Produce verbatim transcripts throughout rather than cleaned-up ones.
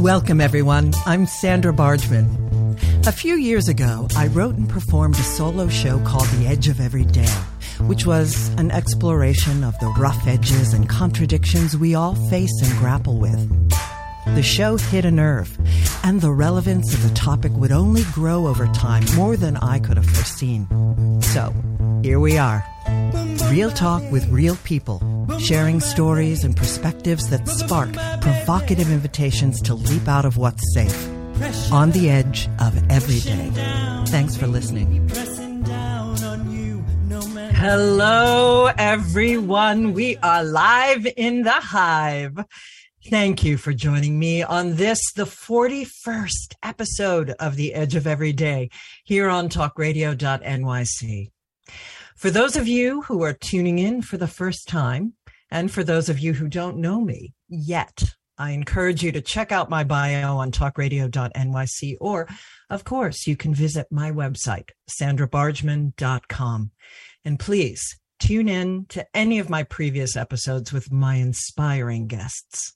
Welcome, everyone. I'm Sandra Bargmann. A few years ago, I wrote and performed a solo show called The Edge of Every Day, which was an exploration of the rough edges and contradictions we all face and grapple with. The show hit a nerve, and the relevance of the topic would only grow over time, more than I could have foreseen. So, here we are. Real talk with real people, sharing stories and perspectives that spark provocative invitations to leap out of what's safe, on the edge of every day. Thanks for listening. Hello, everyone. We are live in the hive. Thank you for joining me on this, the forty-first episode of The Edge of Every Day, here on talk radio dot N Y C. For those of you who are tuning in for the first time, and for those of you who don't know me yet, I encourage you to check out my bio on talk radio dot N Y C, or, of course, you can visit my website, sandra bargmann dot com. And please, tune in to any of my previous episodes with my inspiring guests.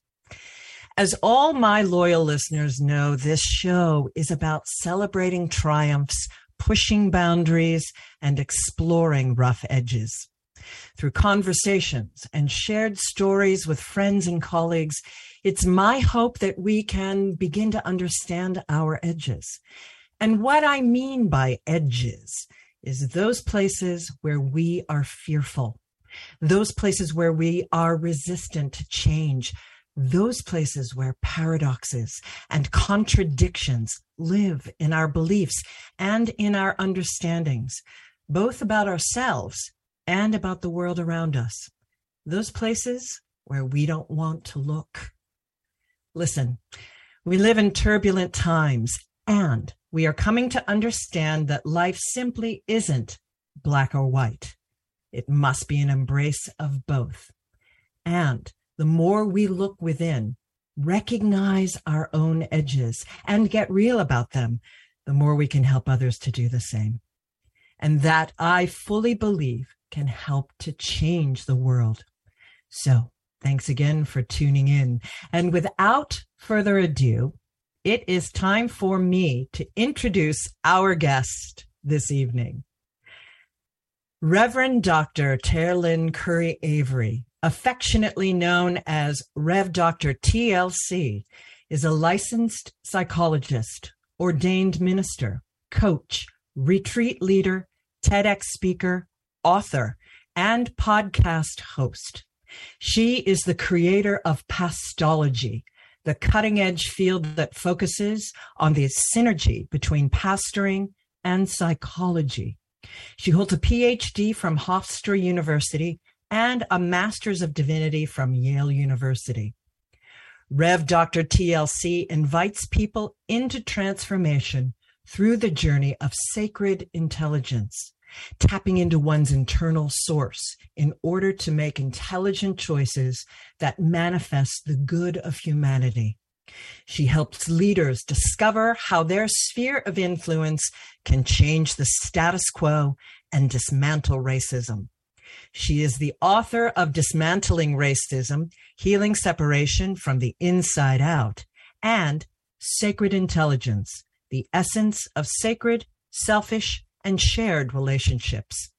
As all my loyal listeners know, this show is about celebrating triumphs, pushing boundaries, and exploring rough edges. Through conversations and shared stories with friends and colleagues, it's my hope that we can begin to understand our edges. And what I mean by edges is those places where we are fearful, those places where we are resistant to change, those places where paradoxes and contradictions live in our beliefs and in our understandings, both about ourselves and about the world around us. Those places where we don't want to look. Listen, we live in turbulent times, and we are coming to understand that life simply isn't black or white. It must be an embrace of both. And the more we look within, recognize our own edges, and get real about them, the more we can help others to do the same. And that, I fully believe, can help to change the world. So thanks again for tuning in. And without further ado, it is time for me to introduce our guest this evening. Reverend Doctor Terrlyn Curry Avery, affectionately known as Rev. Doctor T L C, is a licensed psychologist, ordained minister, coach, retreat leader, TEDx speaker, author, and podcast host. She is the creator of Pastology, the cutting-edge field that focuses on the synergy between pastoring and psychology. She holds a P H D from Hofstra University and a Master's of Divinity from Yale University. Rev. Doctor T L C invites people into transformation through the journey of sacred intelligence, tapping into one's internal source in order to make intelligent choices that manifest the good of humanity. She helps leaders discover how their sphere of influence can change the status quo and dismantle racism. She is the author of Dismantling Racism, Healing Separation from the Inside Out, and Sacred Intelligence, the Essence of Sacred, Selfish, and Shared Relationships.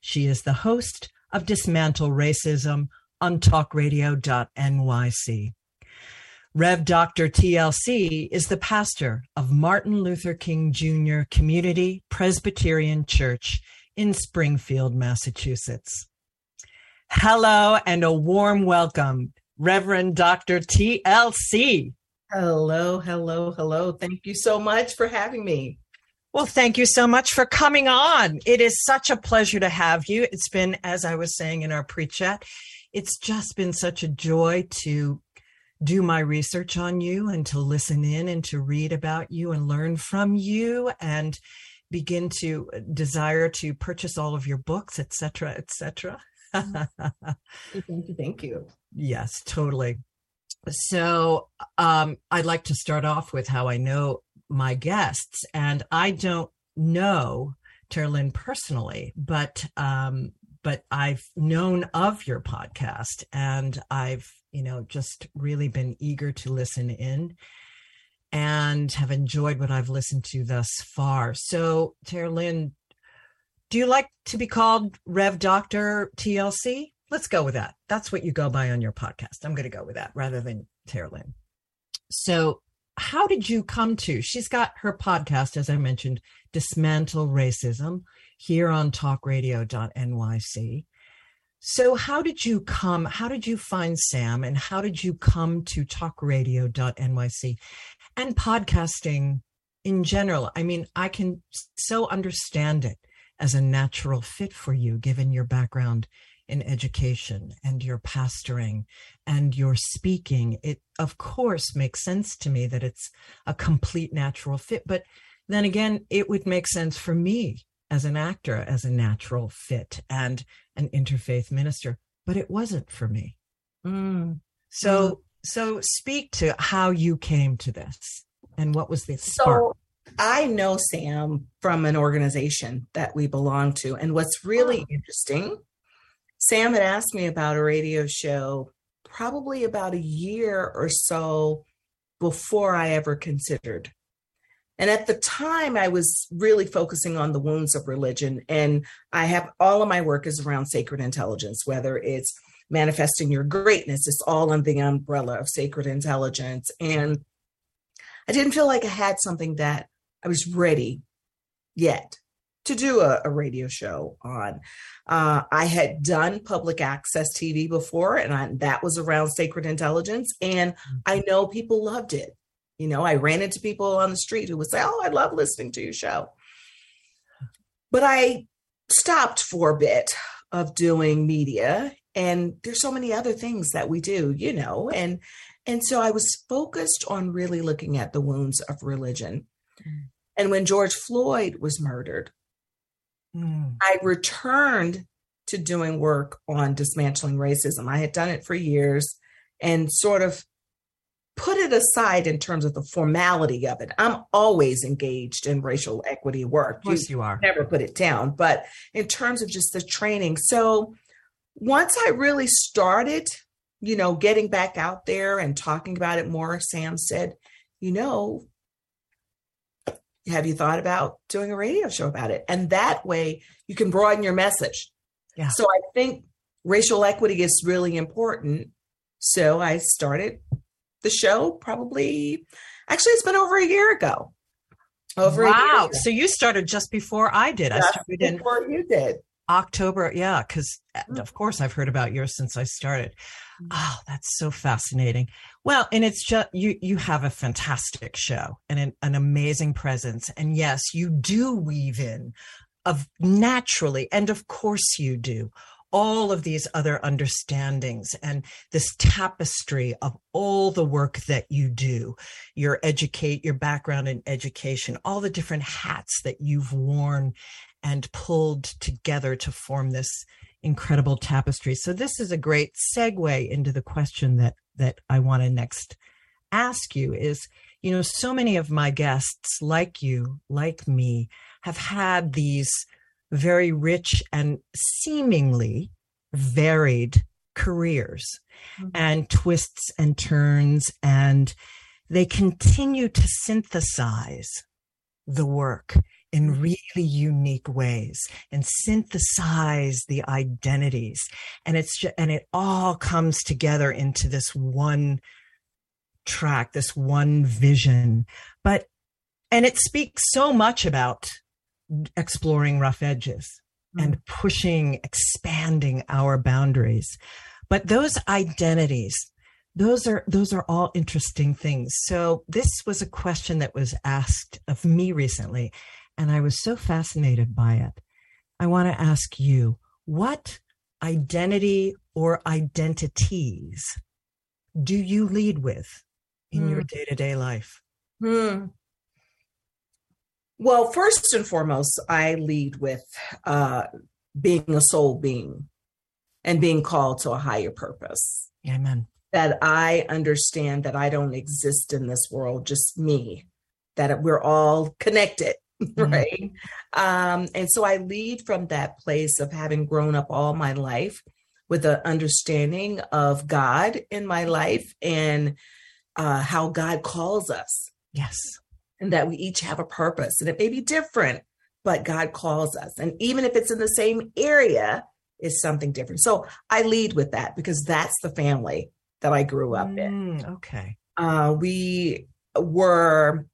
She is the host of Dismantle Racism on talk radio dot N Y C. Rev. Doctor T L C is the pastor of Martin Luther King Junior Community Presbyterian Church in Springfield, Massachusetts. Hello and a warm welcome, Reverend Doctor T L C. Hello, hello, hello. Thank you so much for having me. Well, thank you so much for coming on. It is such a pleasure to have you. It's been, as I was saying in our pre-chat, it's just been such a joy to do my research on you and to listen in and to read about you and learn from you and begin to desire to purchase all of your books, et cetera, et cetera. Thank you. Thank you. Yes, totally. So um, I'd like to start off with how I know my guests. And I don't know Terrlyn personally, but um, but I've known of your podcast, and I've, you know, just really been eager to listen in. and have enjoyed what I've listened to thus far. So, Terrlyn, do you like to be called Rev. Doctor T L C? Let's go with that. That's what you go by on your podcast. I'm going to go with that rather than Terrlyn. So how did you come to? She's got her podcast, as I mentioned, Dismantle Racism, here on talk radio dot N Y C. So how did you come? How did you find Sam? And how did you come to talk radio dot N Y C and podcasting in general? I mean, I can so understand it as a natural fit for you, given your background in education and your pastoring and your speaking. It, of course, makes sense to me that it's a complete natural fit. But then again, it would make sense for me as an actor, as a natural fit and an interfaith minister, but it wasn't for me. Mm. So, mm. so speak to how you came to this and what was the spark? So I know Sam from an organization that we belong to. And what's really oh. interesting, Sam had asked me about a radio show probably about a year or so before I ever considered. And at the time, I was really focusing on the wounds of religion. And I have all of my work is around sacred intelligence, whether it's manifesting your greatness, it's all under the umbrella of sacred intelligence. And I didn't feel like I had something that I was ready yet to do a, a radio show on. Uh, I had done public access T V before, and I, that was around sacred intelligence. And I know people loved it. You know, I ran into people on the street who would say, oh, I love listening to your show. But I stopped for a bit of doing media. And there's so many other things that we do, you know, and and so I was focused on really looking at the wounds of religion. Mm. And when George Floyd was murdered, mm. I returned to doing work on dismantling racism. I had done it for years and sort of put it aside in terms of the formality of it. I'm always engaged in racial equity work. Of course you, you are. Never put it down. But in terms of just the training. So once I really started, you know, getting back out there and talking about it more, Sam said, you know, have you thought about doing a radio show about it? And that way you can broaden your message. Yeah. So I think racial equity is really important. So I started the show probably, actually, it's been over a year ago. Over wow. a year ago. So you started just before I did. Just I started in before you did. October. Yeah. Cause mm-hmm. of course I've heard about yours since I started. Mm-hmm. Oh, that's so fascinating. Well, and it's just, you, you have a fantastic show and an, an amazing presence. And yes, you do weave in of naturally. And of course you do. All of these other understandings and this tapestry of all the work that you do, your educate, your background in education, all the different hats that you've worn and pulled together to form this incredible tapestry. So this is a great segue into the question that, that I want to next ask you is, you know, so many of my guests like you, like me, have had these very rich and seemingly varied careers mm-hmm. and twists and turns, and they continue to synthesize the work in really unique ways and synthesize the identities. And it's just, and it all comes together into this one track, this one vision, but, and it speaks so much about exploring rough edges and pushing, expanding our boundaries. But those identities, those are, those are all interesting things. So this was a question that was asked of me recently, and I was so fascinated by it. I want to ask you, what identity or identities do you lead with in mm. your day-to-day life? Mm. Well, first and foremost, I lead with uh, being a soul being and being called to a higher purpose. Amen. That I understand that I don't exist in this world, just me, that we're all connected, mm-hmm. right? Um, and so I lead from that place of having grown up all my life with an understanding of God in my life and uh, how God calls us Yes. And that we each have a purpose, and it may be different, but God calls us. And even if it's in the same area, it's something different. So I lead with that because that's the family that I grew up in. Mm, okay. Uh, we were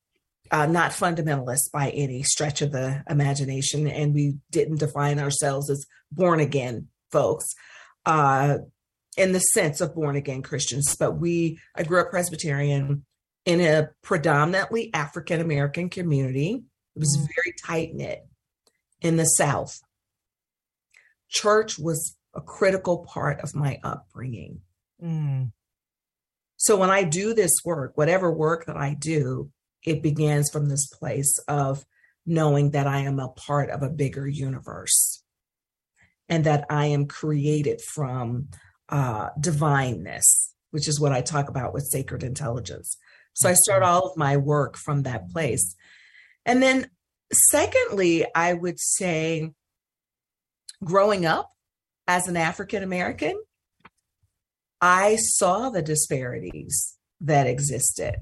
uh, not fundamentalists by any stretch of the imagination, and we didn't define ourselves as born again folks uh, in the sense of born again Christians. But we, I grew up Presbyterian in a predominantly African American community. It was very tight knit in the South. Church was a critical part of my upbringing. Mm. So when I do this work, whatever work that I do, it begins from this place of knowing that I am a part of a bigger universe and that I am created from uh, divineness, which is what I talk about with sacred intelligence. So I start all of my work from that place. And then secondly, I would say growing up as an African-American, I saw the disparities that existed.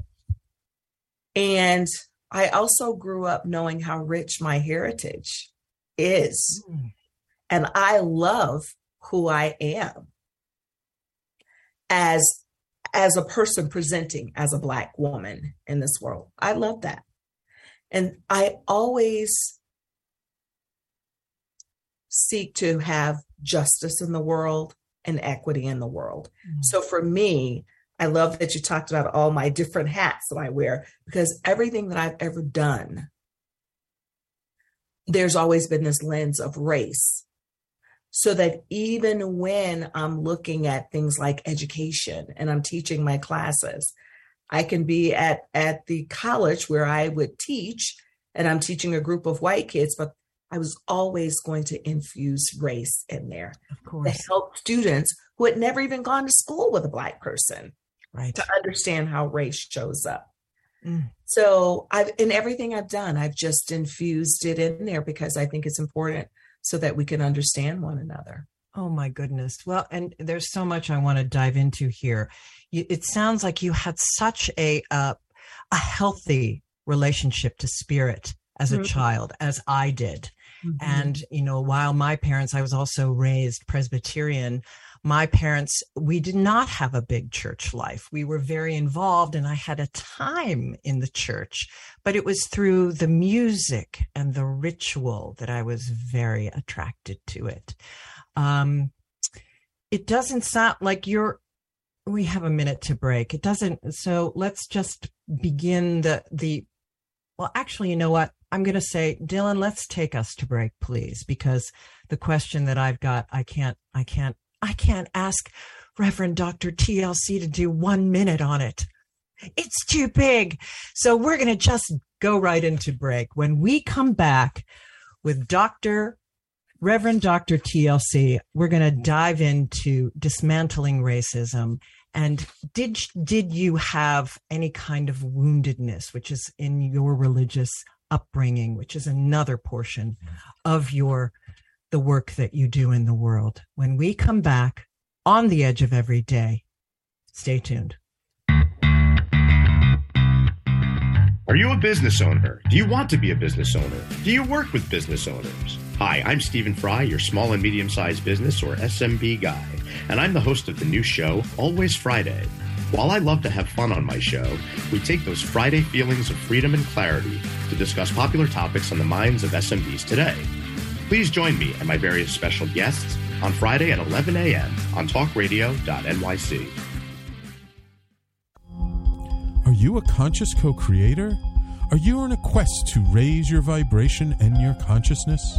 And I also grew up knowing how rich my heritage is. Mm. And I love who I am as as a person presenting as a Black woman in this world. I love that. And I always seek to have justice in the world and equity in the world. Mm-hmm. So for me, I love that you talked about all my different hats that I wear, because everything that I've ever done, there's always been this lens of race. So that even when I'm looking at things like education and I'm teaching my classes, I can be at, at the college where I would teach and I'm teaching a group of white kids, but I was always going to infuse race in there, of course, to help students who had never even gone to school with a Black person, right, to understand how race shows up. Mm. So I've, in everything I've done, I've just infused it in there because I think it's important so that we can understand one another. Oh my goodness. Well, and there's so much I want to dive into here. You, it sounds like you had such a, uh, a healthy relationship to spirit as a mm-hmm. child, as I did. Mm-hmm. And, you know, while my parents, I was also raised Presbyterian, my parents, we did not have a big church life. We were very involved and I had a time in the church, but it was through the music and the ritual that I was very attracted to it. Um, it doesn't sound like you're, we have a minute to break. It doesn't. So let's just begin the, the, well, actually, you know what? I'm going to say, Dylan, let's take us to break, please, because the question that I've got, I can't, I can't. I can't ask Reverend Doctor T L C to do one minute on it. It's too big. So we're going to just go right into break. When we come back with Doctor Reverend Doctor T L C, we're going to dive into dismantling racism. And did, did you have any kind of woundedness, which is in your religious upbringing, which is another portion of your the work that you do in the world. When we come back on The Edge of Every Day, stay tuned. Are you a business owner? Do you want to be a business owner? Do you work with business owners? Hi, I'm Stephen Fry, your small and medium-sized business or S M B guy, and I'm the host of the new show, Always Friday. While I love to have fun on my show, we take those Friday feelings of freedom and clarity to discuss popular topics on the minds of S M Bs today. Please join me and my various special guests on Friday at eleven a.m. on talk radio dot n y c. Are you a conscious co-creator? Are you on a quest to raise your vibration and your consciousness?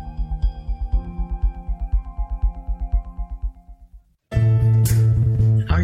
Are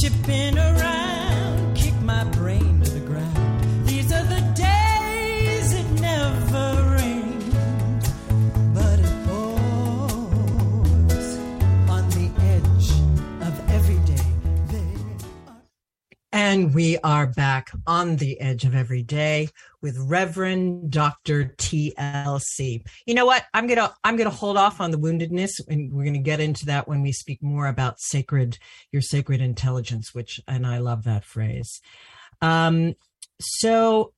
Chipping around, kick my brain to the ground. These are the days it never And we are back on The Edge of Every Day with Reverend Doctor T L C. You know what? I'm gonna I'm gonna hold off on the woundedness, and we're gonna get into that when we speak more about sacred, your sacred intelligence, which, and I love that phrase. Um, so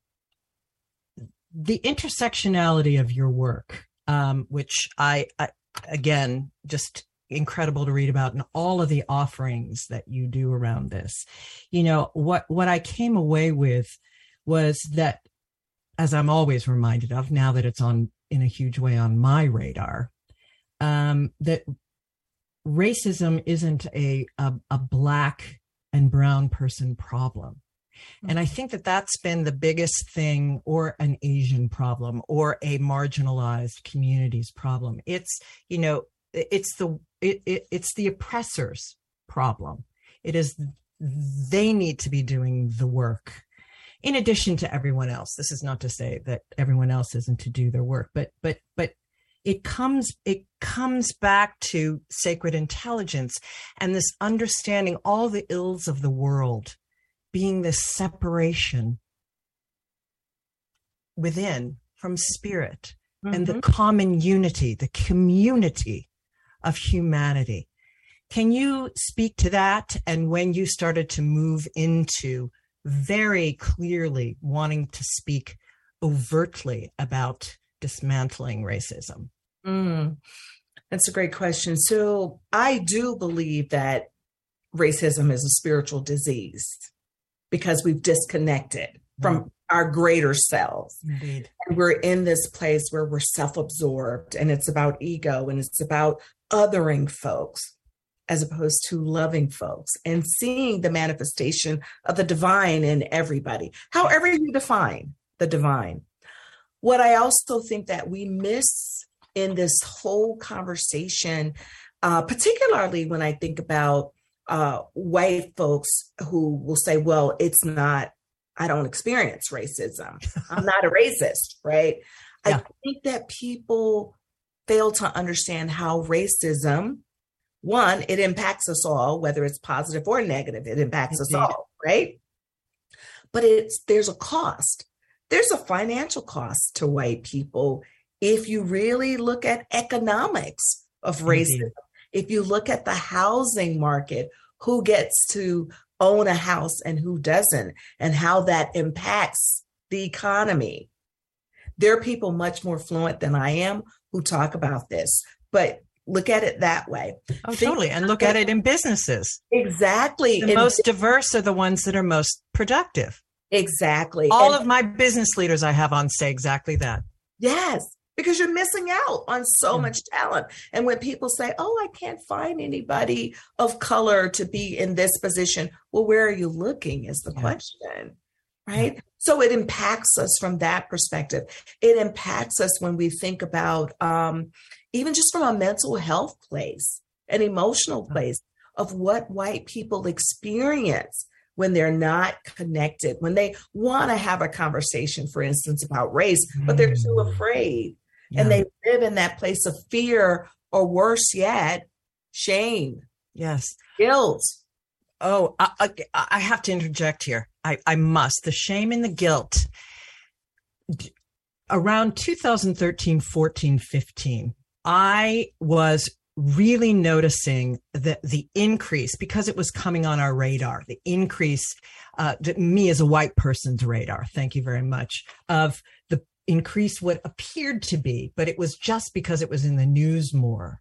the intersectionality of your work, um, which I, I again just. incredible to read about, and all of the offerings that you do around this. You know, what, what I came away with was that, as I'm always reminded of now that it's on in a huge way on my radar, um, that racism isn't a, a, a black and brown person problem. And I think that that's been the biggest thing, or an Asian problem, or a marginalized community's problem. It's, you know, It's the it, it, it's the oppressor's problem. It is they need to be doing the work, in addition to everyone else. This is not to say that everyone else isn't to do their work, but but but it comes it comes back to sacred intelligence and this understanding all the ills of the world being this separation within from spirit, mm-hmm. and the common unity, the community of humanity. Can you speak to that, and when you started to move into very clearly wanting to speak overtly about dismantling racism? Mm, that's a great question. So I do believe that racism is a spiritual disease because we've disconnected mm. from our greater selves. Indeed. And we're in this place where we're self-absorbed, and it's about ego, and it's about othering folks as opposed to loving folks and seeing the manifestation of the divine in everybody, however you define the divine. What I also think that we miss in this whole conversation, uh, particularly when I think about uh, white folks who will say, well, it's not, I don't experience racism. I'm not a racist, right? Yeah. I think that people fail to understand how racism, one, it impacts us all, whether it's positive or negative, it impacts Indeed. Us all, right? But it's there's a cost. There's a financial cost to white people. If you really look at economics of racism, Indeed. If you look at the housing market, who gets to own a house and who doesn't, and how that impacts the economy. There are people much more fluent than I am who talk about this, but look at it that way. Oh, Think totally. And look at it in businesses. Exactly. The in most business. diverse are the ones that are most productive. Exactly. All and of my business leaders I have on say exactly that. Yes, because you're missing out on so yeah. much talent. And when people say, oh, I can't find anybody of color to be in this position. Well, where are you looking is the yeah. question, right? Yeah. So it impacts us from that perspective. It impacts us when we think about um, even just from a mental health place, an emotional place of what white people experience when they're not connected, when they want to have a conversation, for instance, about race, but they're too afraid. Yeah. And they live in that place of fear, or worse yet, shame. Yes. Guilt. Oh, I, I, I have to interject here. I, I must. The shame and the guilt. around two thousand thirteen, fourteen, fifteen, I was really noticing the, the increase, because it was coming on our radar, the increase, uh, me as a white person's radar, thank you very much, of the increase what appeared to be, but it was just because it was in the news more,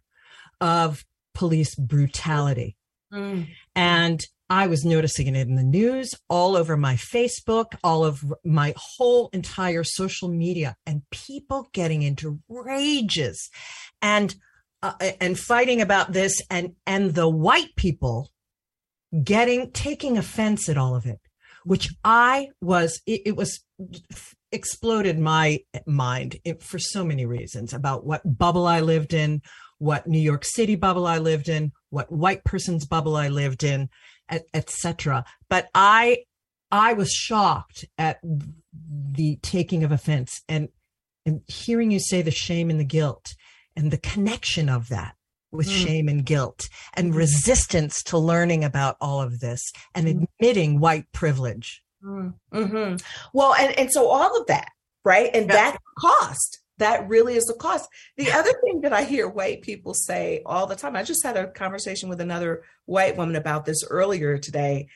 of police brutality. Mm. And I was noticing it in the news, all over my Facebook, all of my whole entire social media, and people getting into rages and uh, and fighting about this, and and the white people getting taking offense at all of it, which I was it, it was exploded my mind for so many reasons about what bubble I lived in, what New York City bubble I lived in, what white person's bubble I lived in, et cetera. But I, I was shocked at the taking of offense, and, and hearing you say the shame and the guilt and the connection of that with mm. shame and guilt and mm. resistance to learning about all of this and mm. admitting white privilege. Mm. Mm-hmm. Well, and, and so all of that, right? And yeah. that's the cost. That really is the cost. The other thing that I hear white people say all the time, I just had a conversation with another white woman about this earlier today,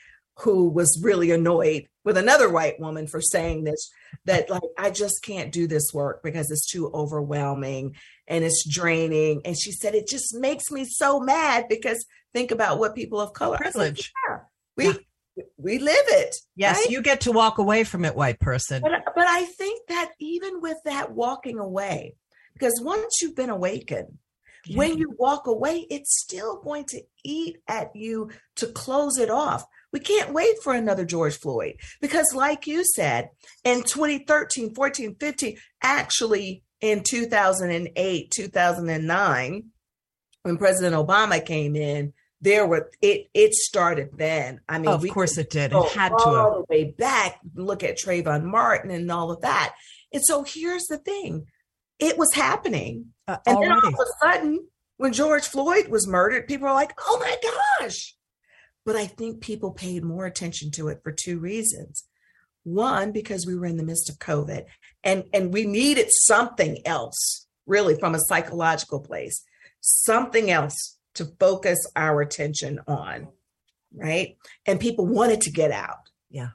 who was really annoyed with another white woman for saying this, that like, I just can't do this work because it's too overwhelming and it's draining. And she said, it just makes me so mad because think about what people of color. Privilege. Like, yeah, we yeah. we live it. Yes, right? You get to walk away from it, white person. But, but I think that even with that walking away, because once you've been awakened, yeah. when you walk away, it's still going to eat at you to close it off. We can't wait for another George Floyd, because like you said, in twenty thirteen, fourteen, fifteen, actually in two thousand eight, two thousand nine, when President Obama came in, there were it it started then. I mean, oh, of we course it did. It had all to all the way back. Look at Trayvon Martin and all of that. And so here's the thing: it was happening, uh, and already. Then all of a sudden, when George Floyd was murdered, people are like, "Oh my gosh!" But I think people paid more attention to it for two reasons. One, because we were in the midst of COVID, and and we needed something else, really, from a psychological place, something else to focus our attention on, right? And people wanted to get out. Yeah.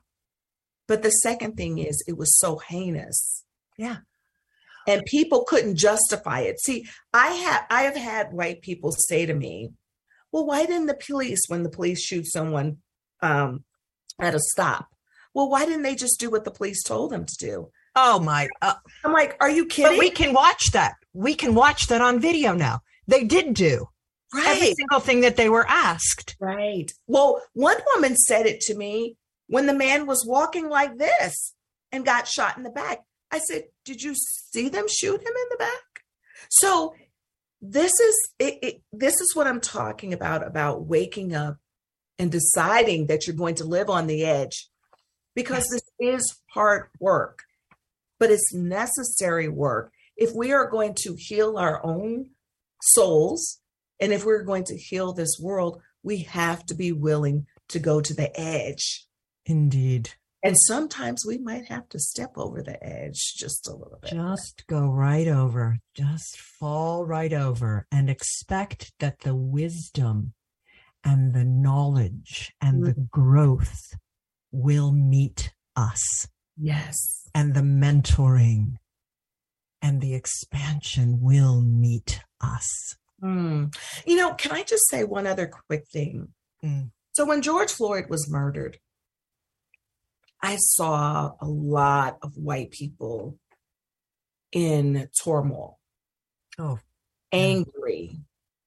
But the second thing is, it was so heinous. Yeah. And people couldn't justify it. See, I have I have had white people say to me, well, why didn't the police, when the police shoot someone um, at a stop, well, why didn't they just do what the police told them to do? Oh my. Uh, I'm like, are you kidding? But we can watch that. We can watch that on video now. They did do. Right. Every single thing that they were asked. Right. Well, one woman said it to me when the man was walking like this and got shot in the back. I said, did you see them shoot him in the back? So this is it, it, this is what I'm talking about, about waking up and deciding that you're going to live on the edge, because yes. this is hard work, but it's necessary work. If we are going to heal our own souls, and if we're going to heal this world, we have to be willing to go to the edge. Indeed. And sometimes we might have to step over the edge just a little bit. Just go right over. Just fall right over and expect that the wisdom and the knowledge and the growth will meet us. Yes. And the mentoring and the expansion will meet us. Mm. You know, can I just say one other quick thing? Mm. So when George Floyd was murdered, I saw a lot of white people in turmoil, oh, angry,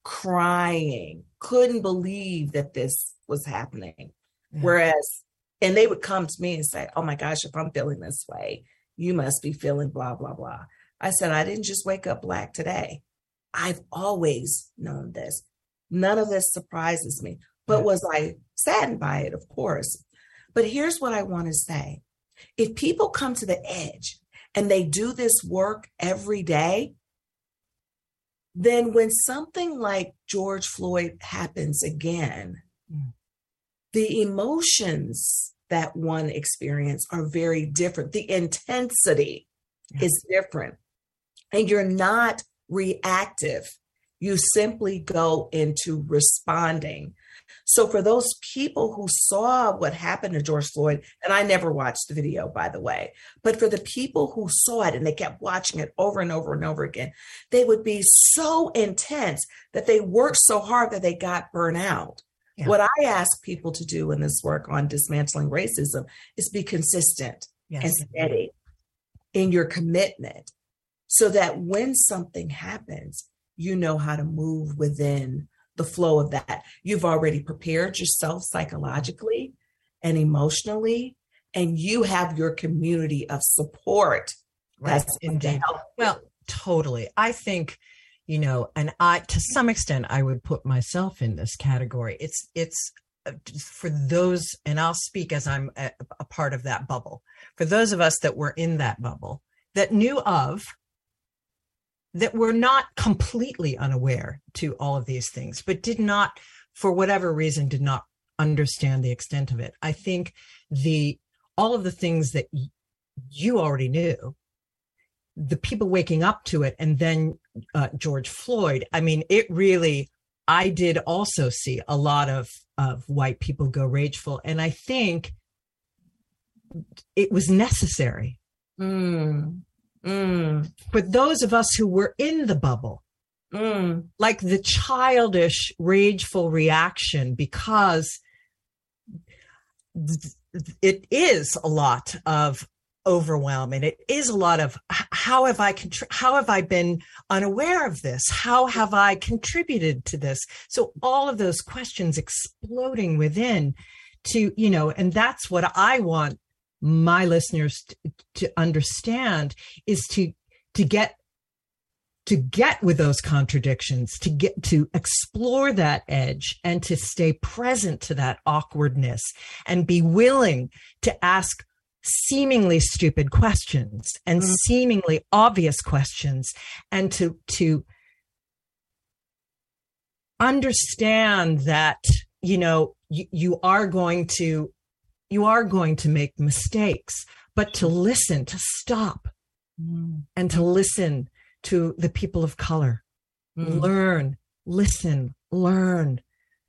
crying, couldn't believe that this was happening. Yeah. Whereas, and they would come to me and say, oh my gosh, if I'm feeling this way, you must be feeling blah, blah, blah. I said, I didn't just wake up Black today. I've always known this. None of this surprises me. But was I saddened by it? Of course. But here's what I want to say. If people come to the edge and they do this work every day, then when something like George Floyd happens again, mm. the emotions that one experiences are very different. The intensity Yeah. It's different. And you're not reactive. You simply go into responding. So for those people who saw what happened to George Floyd, and I never watched the video, by the way, but for the people who saw it and they kept watching it over and over and over again, they would be so intense that they worked so hard that they got burnt out. Yeah. What I ask people to do in this work on dismantling racism is be consistent yes. and steady in your commitment so that when something happens, you know how to move within the flow of that. You've already prepared yourself psychologically and emotionally, and you have your community of support. Right. That's indeed. Well, totally. I think, you know, and I, to some extent, I would put myself in this category. It's, it's for those, and I'll speak as I'm a, a part of that bubble. For those of us that were in that bubble that knew of, that were not completely unaware to all of these things, but did not, for whatever reason, did not understand the extent of it. I think the all of the things that y- you already knew, the people waking up to it, and then uh, George Floyd, I mean, it really, I did also see a lot of, of white people go rageful. And I think it was necessary. Mm. Mm. But those of us who were in the bubble, mm. like the childish, rageful reaction, because it is a lot of overwhelm, and it is a lot of how have I contri- how have I been unaware of this? How have I contributed to this? So all of those questions exploding within, to you know, and that's what I want my listeners t- to understand, is to to get to get with those contradictions, to get to explore that edge, and to stay present to that awkwardness, and be willing to ask seemingly stupid questions and mm-hmm. seemingly obvious questions, and to to understand that you know you, you are going to You are going to make mistakes, but to listen, to stop, mm. and to listen to the people of color. Mm. Learn, listen, learn.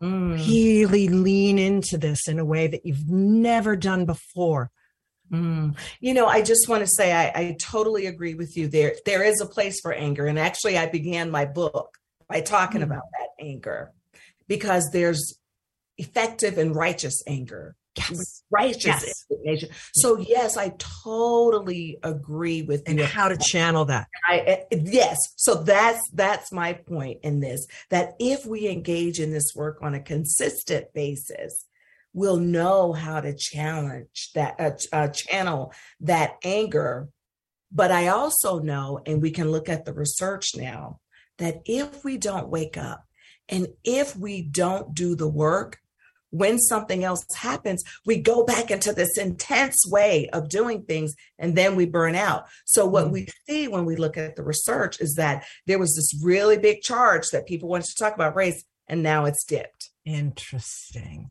Mm. Really lean into this in a way that you've never done before. Mm. You know, I just want to say I, I totally agree with you. There, there is a place for anger. And actually, I began my book by talking mm. about that anger, because there's effective and righteous anger. Yes. Righteous yes. indignation. So yes, I totally agree with and you. And how to channel that. I, I, yes. So that's, that's my point in this, that if we engage in this work on a consistent basis, we'll know how to challenge that, uh, uh, channel that anger. But I also know, and we can look at the research now, that if we don't wake up and if we don't do the work, when something else happens, we go back into this intense way of doing things, and then we burn out. So what mm-hmm. we see when we look at the research is that there was this really big charge that people wanted to talk about race, and now it's dipped. Interesting.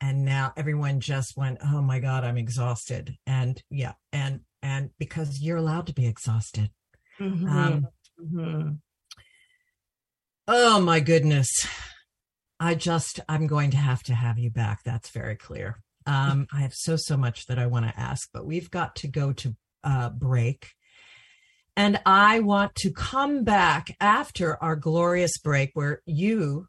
And now everyone just went, oh my God, I'm exhausted. And yeah, and and because you're allowed to be exhausted. Mm-hmm. Um, mm-hmm. Oh my goodness. I just, I'm going to have to have you back. That's very clear. Um, I have so, so much that I want to ask, but we've got to go to uh, break. And I want to come back after our glorious break, where you,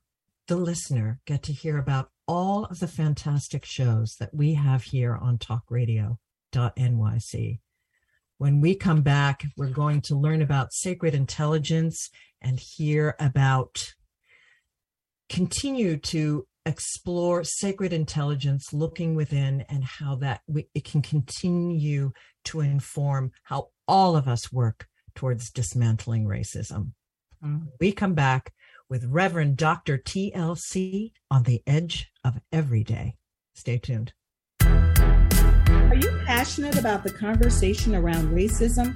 the listener, get to hear about all of the fantastic shows that we have here on talk radio dot N Y C. When we come back, we're going to learn about sacred intelligence and hear about continue to explore sacred intelligence, looking within, and how that we, it can continue to inform how all of us work towards dismantling racism. Mm-hmm. We come back with Reverend Doctor T L C on The Edge of Every Day. Stay tuned. Are you passionate about the conversation around racism?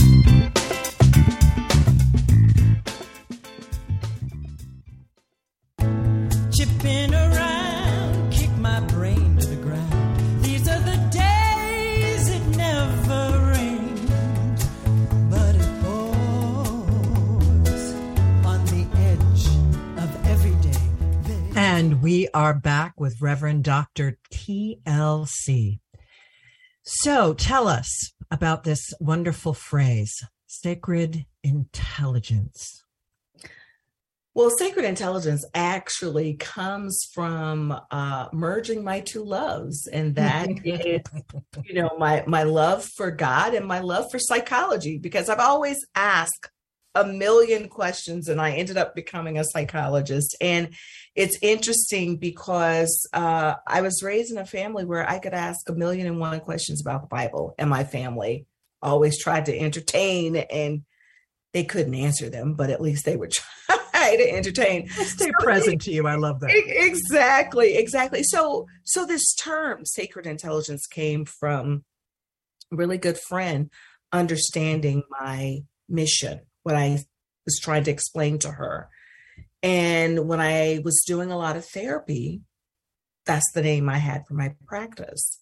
Chipping around, kick my brain to the ground. These are the days it never rains, but it pours on the edge of every day. And we are back with Reverend Doctor T L C. So tell us about this wonderful phrase, sacred intelligence. Well, sacred intelligence actually comes from uh, merging my two loves, and that is, you know, my my love for God and my love for psychology, because I've always asked a million questions and I ended up becoming a psychologist. And it's interesting because uh, I was raised in a family where I could ask a million and one questions about the Bible, and my family always tried to entertain, and they couldn't answer them, but at least they would try to entertain. Stay so present it, to you. I love that. Exactly. Exactly. So, so this term sacred intelligence came from a really good friend understanding my mission, what I was trying to explain to her. And when I was doing a lot of therapy, that's the name I had for my practice.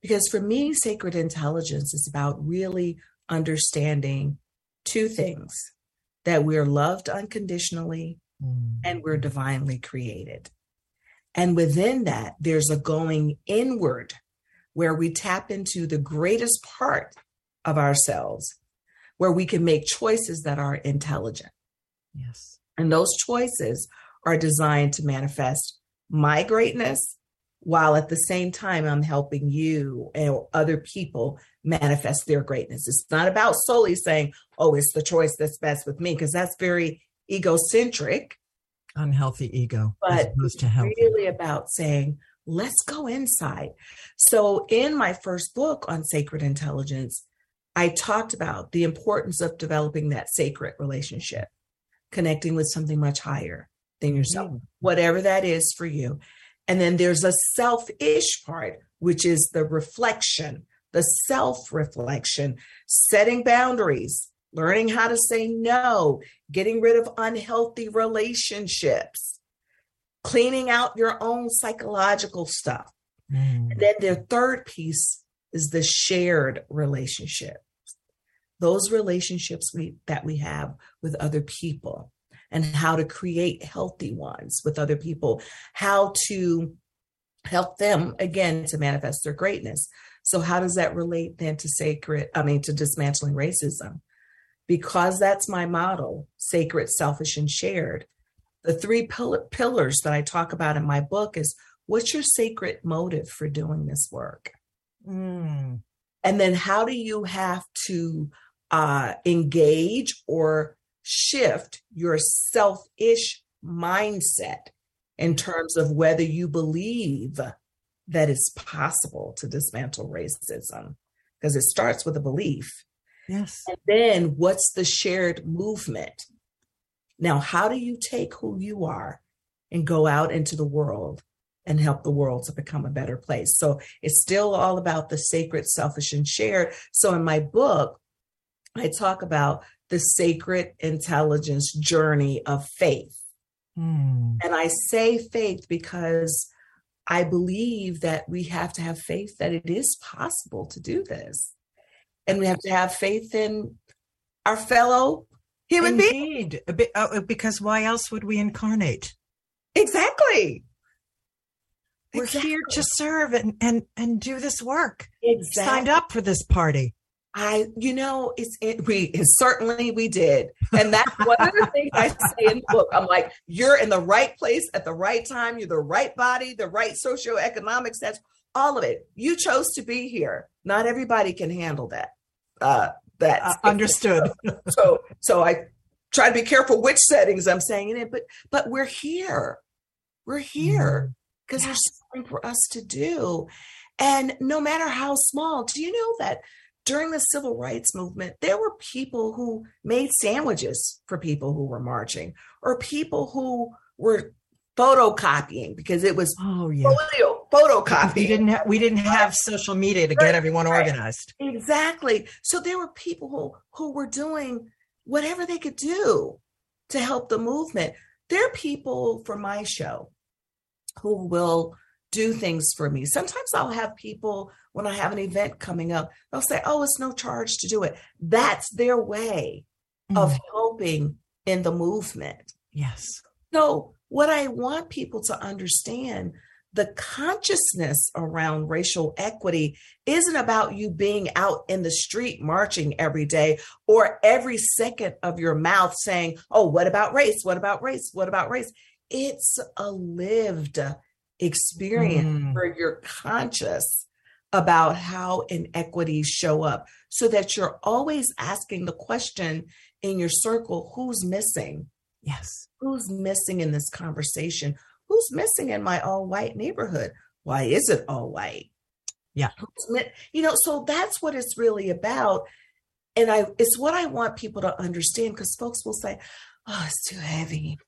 Because for me, sacred intelligence is about really understanding two things: that we're loved unconditionally mm. and we're divinely created. And within that, there's a going inward where we tap into the greatest part of ourselves, where we can make choices that are intelligent. Yes. And those choices are designed to manifest my greatness, while at the same time, I'm helping you and other people manifest their greatness. It's not about solely saying, oh, it's the choice that's best with me, because that's very egocentric. Unhealthy ego. But it's really about saying, let's go inside. So in my first book on sacred intelligence, I talked about the importance of developing that sacred relationship, connecting with something much higher than yourself, mm-hmm. whatever that is for you. And then there's a selfish part, which is the reflection, the self-reflection, setting boundaries, learning how to say no, getting rid of unhealthy relationships, cleaning out your own psychological stuff. Mm. And then their third piece is the shared relationship, those relationships we, that we have with other people, and how to create healthy ones with other people, how to help them, again, to manifest their greatness. So how does that relate then to sacred, I mean, to dismantling racism? Because that's my model, sacred, selfish, and shared. The three pill- pillars that I talk about in my book is, what's your sacred motive for doing this work? Mm. And then how do you have to uh, engage or shift your selfish mindset in terms of whether you believe that it's possible to dismantle racism, because it starts with a belief. Yes. And then what's the shared movement? Now, how do you take who you are and go out into the world and help the world to become a better place? So it's still all about the sacred, selfish, and shared. So in my book, I talk about the sacred intelligence journey of faith. Mm. And I say faith because I believe that we have to have faith that it is possible to do this. And we have to have faith in our fellow human beings. Because why else would we incarnate? Exactly. We're exactly. here to serve and, and, and do this work. Exactly. Signed up for this party. I, you know, it's, it, we, it, certainly we did. And that's one of the things I say in the book. I'm like, you're in the right place at the right time. You're the right body, the right socioeconomic status, all of it. You chose to be here. Not everybody can handle that. Uh, that's uh, understood. So, so I try to be careful which settings I'm saying it in, but, but we're here, we're here because mm-hmm. yes. there's something for us to do. And no matter how small, do you know that during the civil rights movement, there were people who made sandwiches for people who were marching, or people who were photocopying because it was oh yeah polio, photocopying. We didn't have, we didn't have social media to get everyone organized. Exactly. So there were people who, who were doing whatever they could do to help the movement. There are people for my show who will do things for me. Sometimes I'll have people, when I have an event coming up, they'll say, oh, it's no charge to do it. That's their way mm. of helping in the movement. Yes. So what I want people to understand, the consciousness around racial equity isn't about you being out in the street marching every day or every second of your mouth saying, oh, what about race? What about race? What about race? It's a lived experience mm. where you're conscious about how inequities show up, so that you're always asking the question in your circle, who's missing? Yes. Who's missing in this conversation? Who's missing in my all-white neighborhood? Why is it all white? Yeah. You know, so that's what it's really about. And I, it's what I want people to understand, because folks will say, oh, it's too heavy.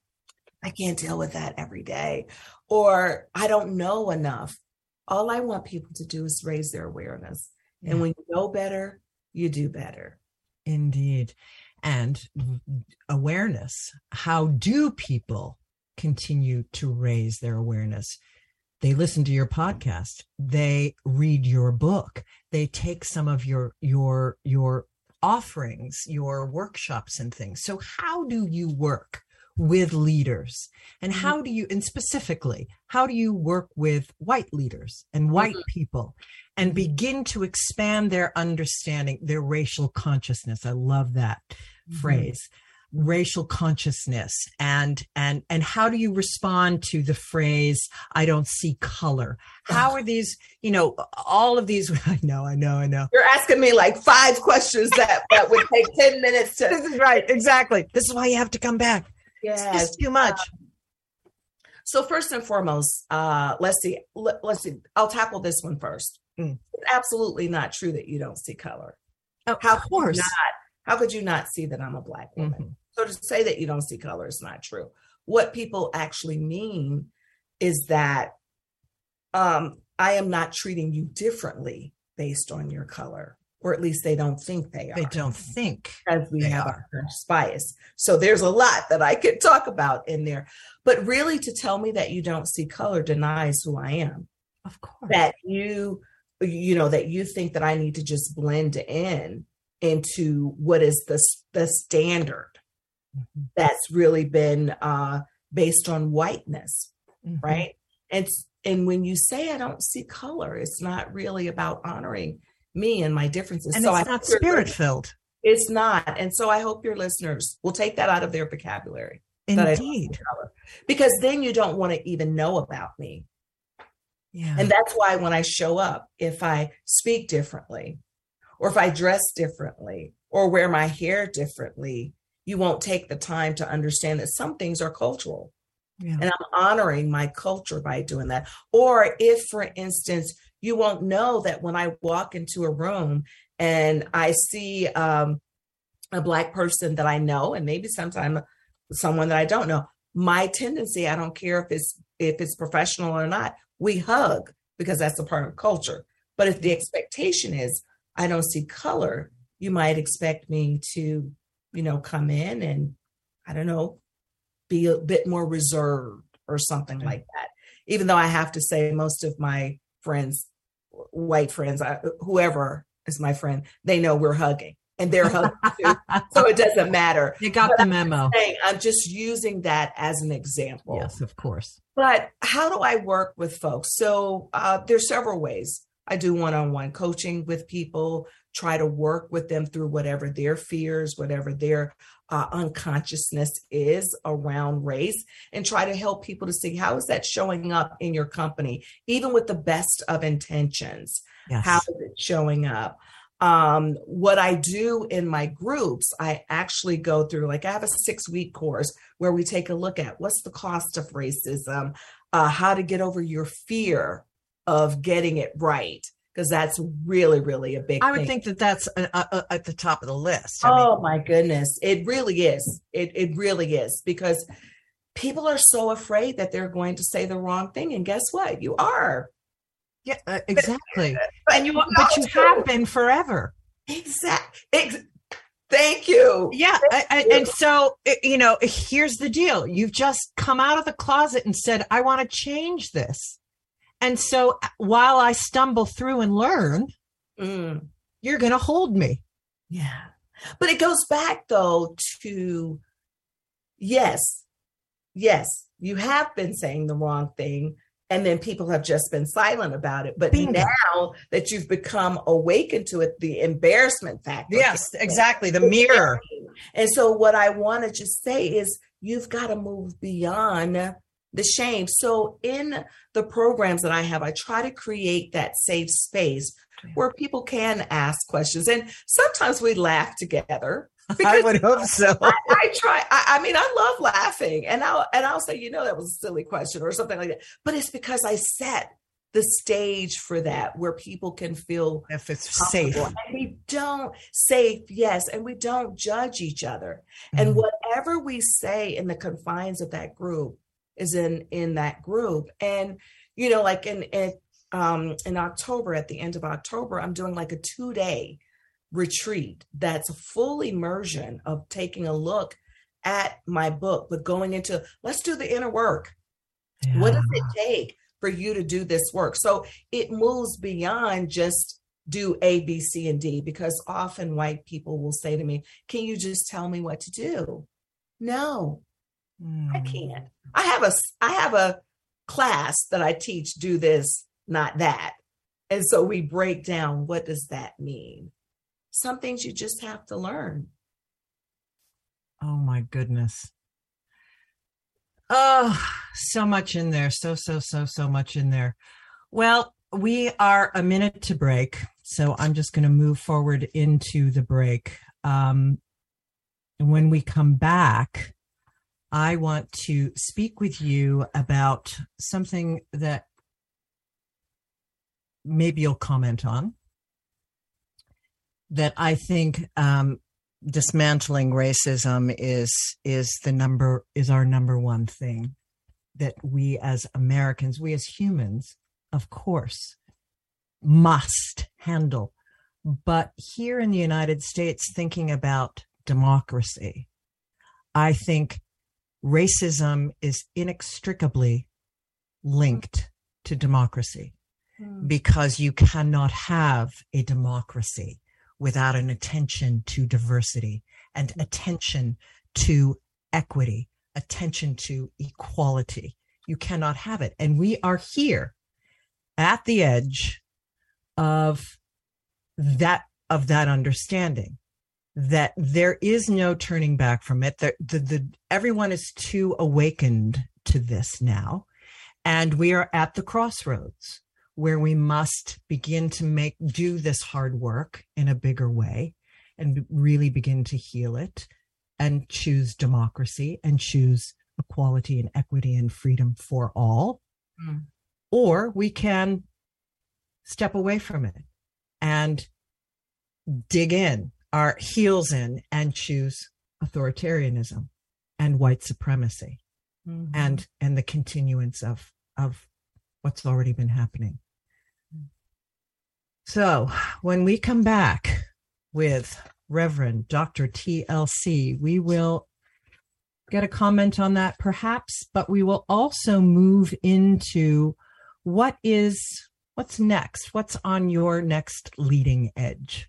I can't deal with that every day. Or I don't know enough. All I want people to do is raise their awareness. Yeah. And when you know better, you do better. Indeed. And awareness. How do people continue to raise their awareness? They listen to your podcast. They read your book. They take some of your, your, your offerings, your workshops and things. So how do you work with leaders, and how do you, and specifically, how do you work with white leaders and white people, and begin to expand their understanding, their racial consciousness? I love that phrase, mm-hmm. racial consciousness. And, and, and how do you respond to the phrase, I don't see color? How are these, you know, all of these, I know, I know, I know. You're asking me like five questions that, that would take ten minutes to. This is right. Exactly. This is why you have to come back. Yes. It's too much. Um, so first and foremost, uh, let's see, let, let's see, I'll tackle this one first. Mm. It's absolutely not true that you don't see color. Oh, how, of course. Could not, how could you not see that I'm a Black woman? Mm-hmm. So to say that you don't see color is not true. What people actually mean is that um, I am not treating you differently based on your color. Or at least they don't think they are. They don't think. Because we have our bias. So there's a lot that I could talk about in there. But really, to tell me that you don't see color denies who I am. Of course. That you, you know, that you think that I need to just blend in into what is the, the standard mm-hmm. that's really been uh, based on whiteness, mm-hmm. right? And, and when you say I don't see color, it's not really about honoring me and my differences. And so it's not spirit filled. It's not. And so I hope your listeners will take that out of their vocabulary. Indeed. Because then you don't want to even know about me. Yeah. And that's why when I show up, if I speak differently, or if I dress differently, or wear my hair differently, you won't take the time to understand that some things are cultural. Yeah. And I'm honoring my culture by doing that. Or if, for instance, you won't know that when I walk into a room and I see um, a Black person that I know, and maybe sometimes someone that I don't know, my tendency, I don't care if it's if it's professional or not, we hug because that's a part of culture. But if the expectation is I don't see color, you might expect me to, you know, come in and, I don't know, be a bit more reserved or something mm-hmm. like that. Even though I have to say most of my friends, white friends, I, whoever is my friend, they know we're hugging and they're hugging too. So it doesn't matter. You got but the memo. I'm just, saying, I'm just using that as an example. Yes, of course. But how do I work with folks? So uh, there's several ways. I do one-on-one coaching with people, try to work with them through whatever their fears, whatever their uh, unconsciousness is around race, and try to help people to see how is that showing up in your company, even with the best of intentions. Yes. How is it showing up? Um, what I do in my groups, I actually go through, like I have a six-week course where we take a look at what's the cost of racism, uh, how to get over your fear of getting it right, because that's really, really a big thing. I would thing. think that that's a, a, a, at the top of the list. I oh mean. my goodness. It really is. It it really is, because people are so afraid that they're going to say the wrong thing. And guess what? You are. Yeah, uh, exactly. And you, but, but you have been forever. Exactly. Ex- Thank you. Yeah. Thank I, I, you. And so, you know, here's the deal. You've just come out of the closet and said, I want to change this. And so while I stumble through and learn, mm. you're going to hold me. Yeah. But it goes back, though, to, yes, yes, you have been saying the wrong thing. And then people have just been silent about it. But Bingo. Now that you've become awakened to it, the embarrassment factor. Yes, exactly. The mirror. And so what I want to just say is you've got to move beyond the shame. So in the programs that I have, I try to create that safe space where people can ask questions. And sometimes we laugh together. I would hope so. I, I try. I, I mean, I love laughing. And I'll, and I'll say, you know, that was a silly question or something like that. But it's because I set the stage for that where people can feel if it's safe. And we don't safe, yes. And we don't judge each other. Mm-hmm. And whatever we say in the confines of that group, is in, in that group. And, you know, like in, in, um, in October, at the end of October, I'm doing like a two day retreat. That's a full immersion of taking a look at my book, but going into, let's do the inner work. Yeah. What does it take for you to do this work? So it moves beyond just do A, B, C, and D, because often white people will say to me, can you just tell me what to do? No. I can't. I have a, I have a class that I teach, do this, not that. And so we break down, what does that mean? Some things you just have to learn. Oh my goodness. Oh, so much in there. So, so, so, so much in there. Well, we are a minute to break. So I'm just going to move forward into the break. Um, and when we come back, I want to speak with you about something that maybe you'll comment on, that I think um, dismantling racism is is the number is our number one thing that we as Americans, we as humans, of course, must handle. But here in the United States, thinking about democracy, I think racism is inextricably linked to democracy, mm. because you cannot have a democracy without an attention to diversity and attention to equity, attention to equality. You cannot have it. And we are here at the edge of that, of that understanding, that there is no turning back from it. The, the, the, everyone is too awakened to this now. And we are at the crossroads where we must begin to make, do this hard work in a bigger way and really begin to heal it and choose democracy and choose equality and equity and freedom for all, mm. or we can step away from it and dig in, our heels in, and choose authoritarianism and white supremacy mm-hmm. and and the continuance of of what's already been happening. So when we come back with Reverend Doctor T L C, we will get a comment on that perhaps, but we will also move into what is, what's next, what's on your next leading edge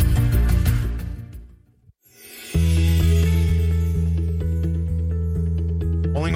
Calling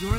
You're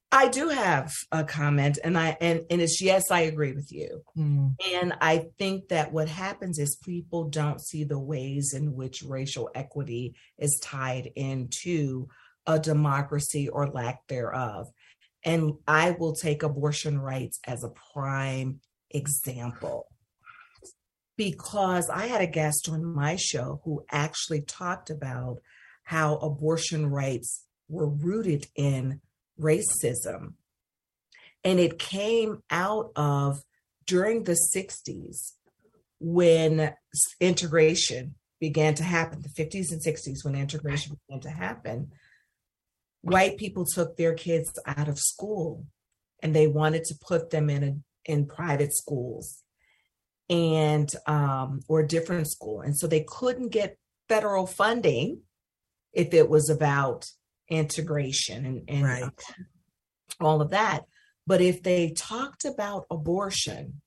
I do have a comment, and I and, and it's yes, I agree with you. Mm. And I think that what happens is people don't see the ways in which racial equity is tied into a democracy or lack thereof. And I will take abortion rights as a prime example, because I had a guest on my show who actually talked about how abortion rights were rooted in racism. And it came out of during the sixties when integration began to happen, the fifties and sixties when integration began to happen. White people took their kids out of school and they wanted to put them in a, in private schools and um, or a different school. And so they couldn't get federal funding if it was about integration and, and right. all of that. But if they talked about abortion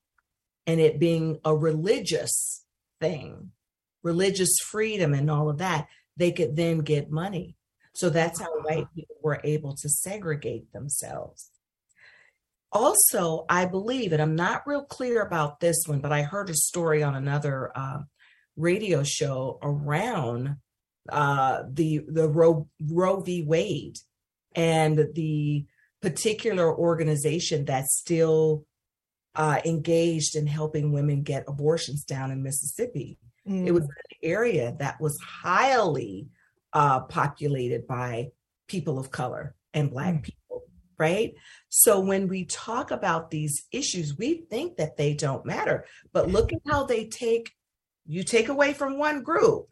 and it being a religious thing, religious freedom and all of that, they could then get money. So that's how white people were able to segregate themselves. Also, I believe, and I'm not real clear about this one, but I heard a story on another uh, radio show around uh the the Roe Roe v. Wade and the particular organization that's still uh engaged in helping women get abortions down in Mississippi. Mm. It was an area that was highly uh populated by people of color and Black mm. people, right? So when we talk about these issues, we think that they don't matter, but look at how they take you take away from one group.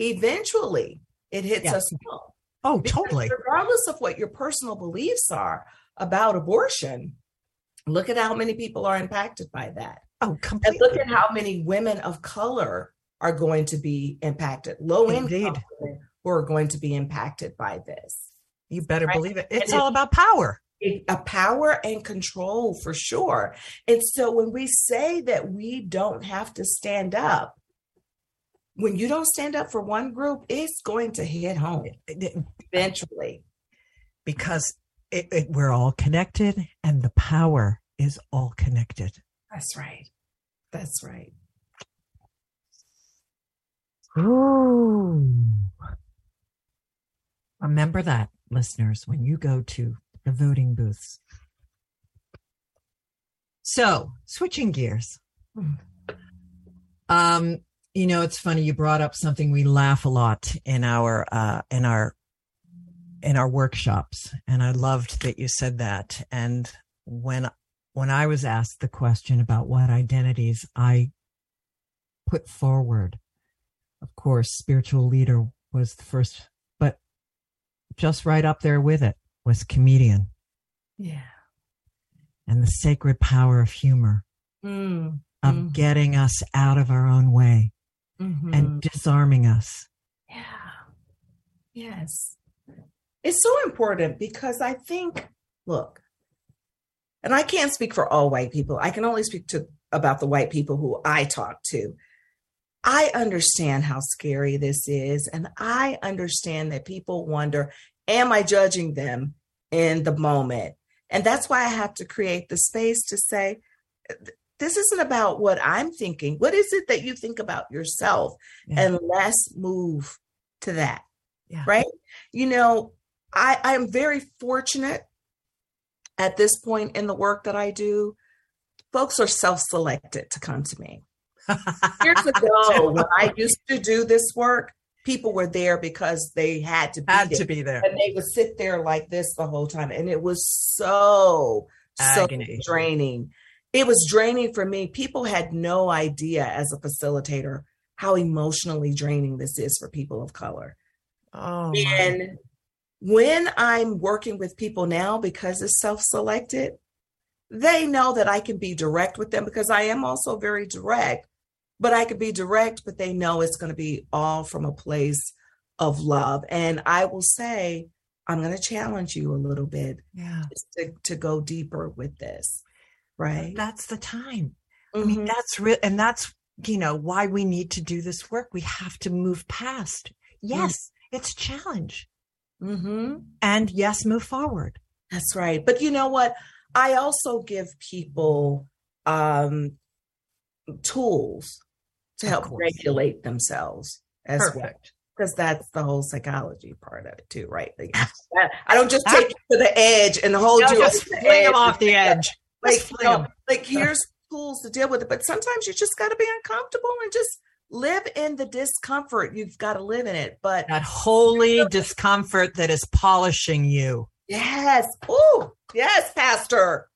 Eventually, it hits yeah. us all. Oh, because totally. Regardless of what your personal beliefs are about abortion, look at how many people are impacted by that. Oh, completely. And look at how many women of color are going to be impacted, low income women who are going to be impacted by this. You better right? believe it. It's and all it, about power. It, a power and control for sure. And so when we say that we don't have to stand up, when you don't stand up for one group, it's going to hit home eventually. Because it, it, we're all connected and the power is all connected. That's right. That's right. Ooh. Remember that, listeners, when you go to the voting booths. So, switching gears. Um, you know, it's funny, you brought up something we laugh a lot in our uh, in our in our workshops, and I loved that you said that. And when when I was asked the question about what identities I put forward, of course, spiritual leader was the first, but just right up there with it was comedian. Yeah. And the sacred power of humor, mm, of mm-hmm. getting us out of our own way mm-hmm. and disarming us. Yeah. Yes. It's so important because I think, look, and I can't speak for all white people. I can only speak to about the white people who I talk to. I understand how scary this is. And I understand that people wonder, am I judging them in the moment? And that's why I have to create the space to say, this isn't about what I'm thinking. What is it that you think about yourself? Yeah. And let's move to that, yeah. right? You know, I, I am very fortunate at this point in the work that I do. Folks are self-selected to come to me. Years ago, when I used to do this work, people were there because they had to be, had there. To be there. And they would sit there like this the whole time. And it was so, Agony. so draining. It was draining for me. People had no idea as a facilitator how emotionally draining this is for people of color. Oh, and my. When I'm working with people now, because it's self-selected, they know that I can be direct with them because I am also very direct. But I could be direct, but they know it's going to be all from a place of love. And I will say, I'm going to challenge you a little bit yeah. to, to go deeper with this. Right. That's the time. Mm-hmm. I mean, that's real. And that's, you know, why we need to do this work. We have to move past. Yes. Mm-hmm. It's a challenge. Mm-hmm. And yes, move forward. That's right. But you know what? I also give people um, tools to help regulate themselves as Perfect. Well, because that's the whole psychology part of it too, right? Like, I don't just take you to the edge and hold no, you just the edge off the edge. Like, you know, like here's tools to deal with it, but sometimes you just got to be uncomfortable and just live in the discomfort. You've got to live in it, but that holy you know, discomfort that is polishing you. Yes. Oh, yes, Pastor.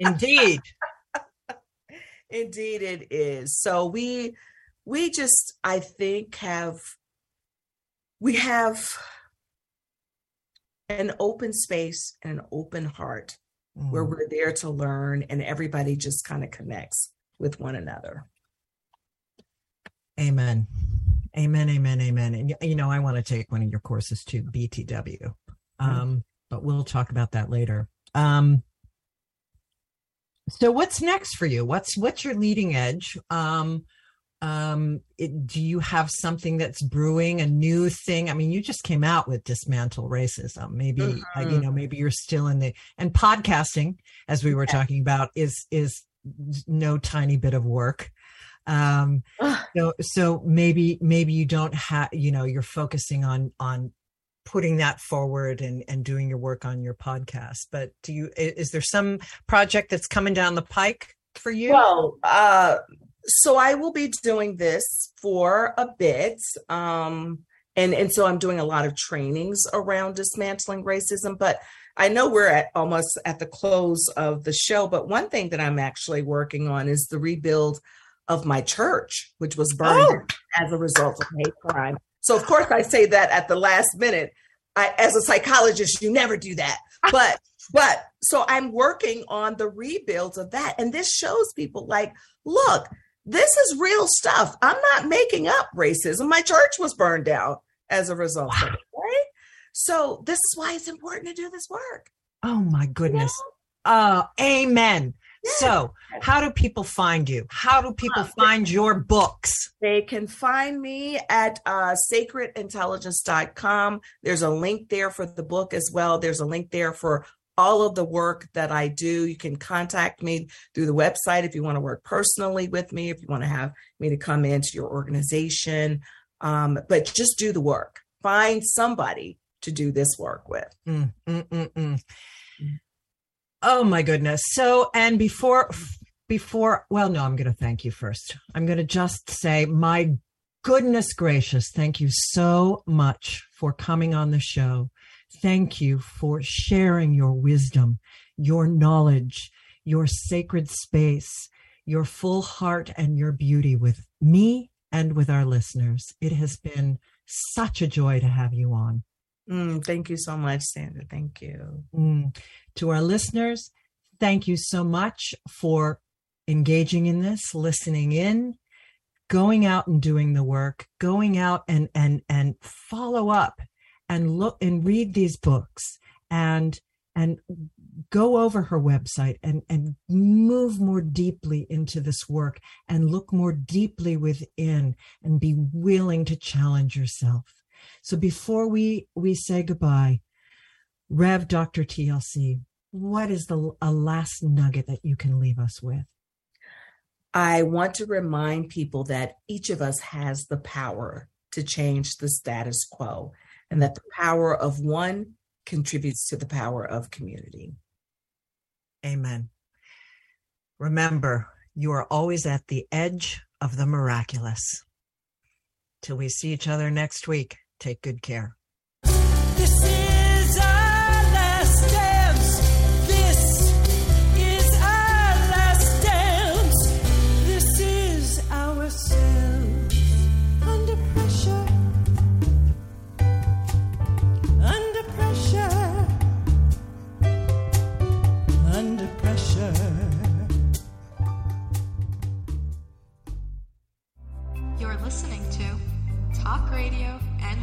Indeed. Indeed it is. So we, we just, I think have, we have an open space and an open heart mm. where we're there to learn and everybody just kind of connects with one another. Amen. Amen. Amen. Amen. And you know, I want to take one of your courses too, B T W, um, mm. but we'll talk about that later. Um, So what's next for you? What's what's your leading edge? Um, um, it, do you have something that's brewing, a new thing? I mean, you just came out with Dismantle Racism. Maybe mm-hmm. uh, you know, maybe you're still in the and podcasting, as we were yeah. talking about, is is no tiny bit of work. Um, so so maybe maybe you don't have you know you're focusing on on. putting that forward and, and doing your work on your podcast. But do you, is there some project that's coming down the pike for you? Well, uh, so I will be doing this for a bit. Um, and, and so I'm doing a lot of trainings around dismantling racism, but I know we're at almost at the close of the show, but one thing that I'm actually working on is the rebuild of my church, which was burned oh. as a result of hate crime. So of course I say that at the last minute. I, as a psychologist, you never do that. But but so I'm working on the rebuilds of that. And this shows people like, look, this is real stuff. I'm not making up racism. My church was burned down as a result wow. of it, right? So this is why it's important to do this work. Oh, my goodness. You know? uh, amen. Yeah. So how do people find you? How do people uh, find they, your books? They can find me at uh, sacred intelligence dot com. There's a link there for the book as well. There's a link there for all of the work that I do. You can contact me through the website if you want to work personally with me, if you want to have me to come into your organization. Um, but just do the work. Find somebody to do this work with. Mm, mm, mm, mm. Oh, my goodness. So, and before, before, well, no, I'm going to thank you first. I'm going to just say, my goodness gracious, thank you so much for coming on the show. Thank you for sharing your wisdom, your knowledge, your sacred space, your full heart, and your beauty with me and with our listeners. It has been such a joy to have you on. Mm, thank you so much, Sandra. Thank you. Mm. To our listeners, thank you so much for engaging in this, listening in, going out and doing the work, going out and and and follow up and look and read these books and and go over her website and, and move more deeply into this work and look more deeply within and be willing to challenge yourself. So before we, we say goodbye, Rev. Doctor T L C, what is the a last nugget that you can leave us with? I want to remind people that each of us has the power to change the status quo, and that the power of one contributes to the power of community. Amen. Remember, you are always at the edge of the miraculous. Till we see each other next week, take good care. This is a- Listening to Talk Radio N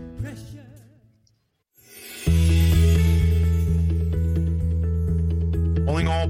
Calling all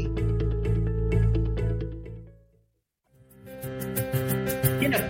In a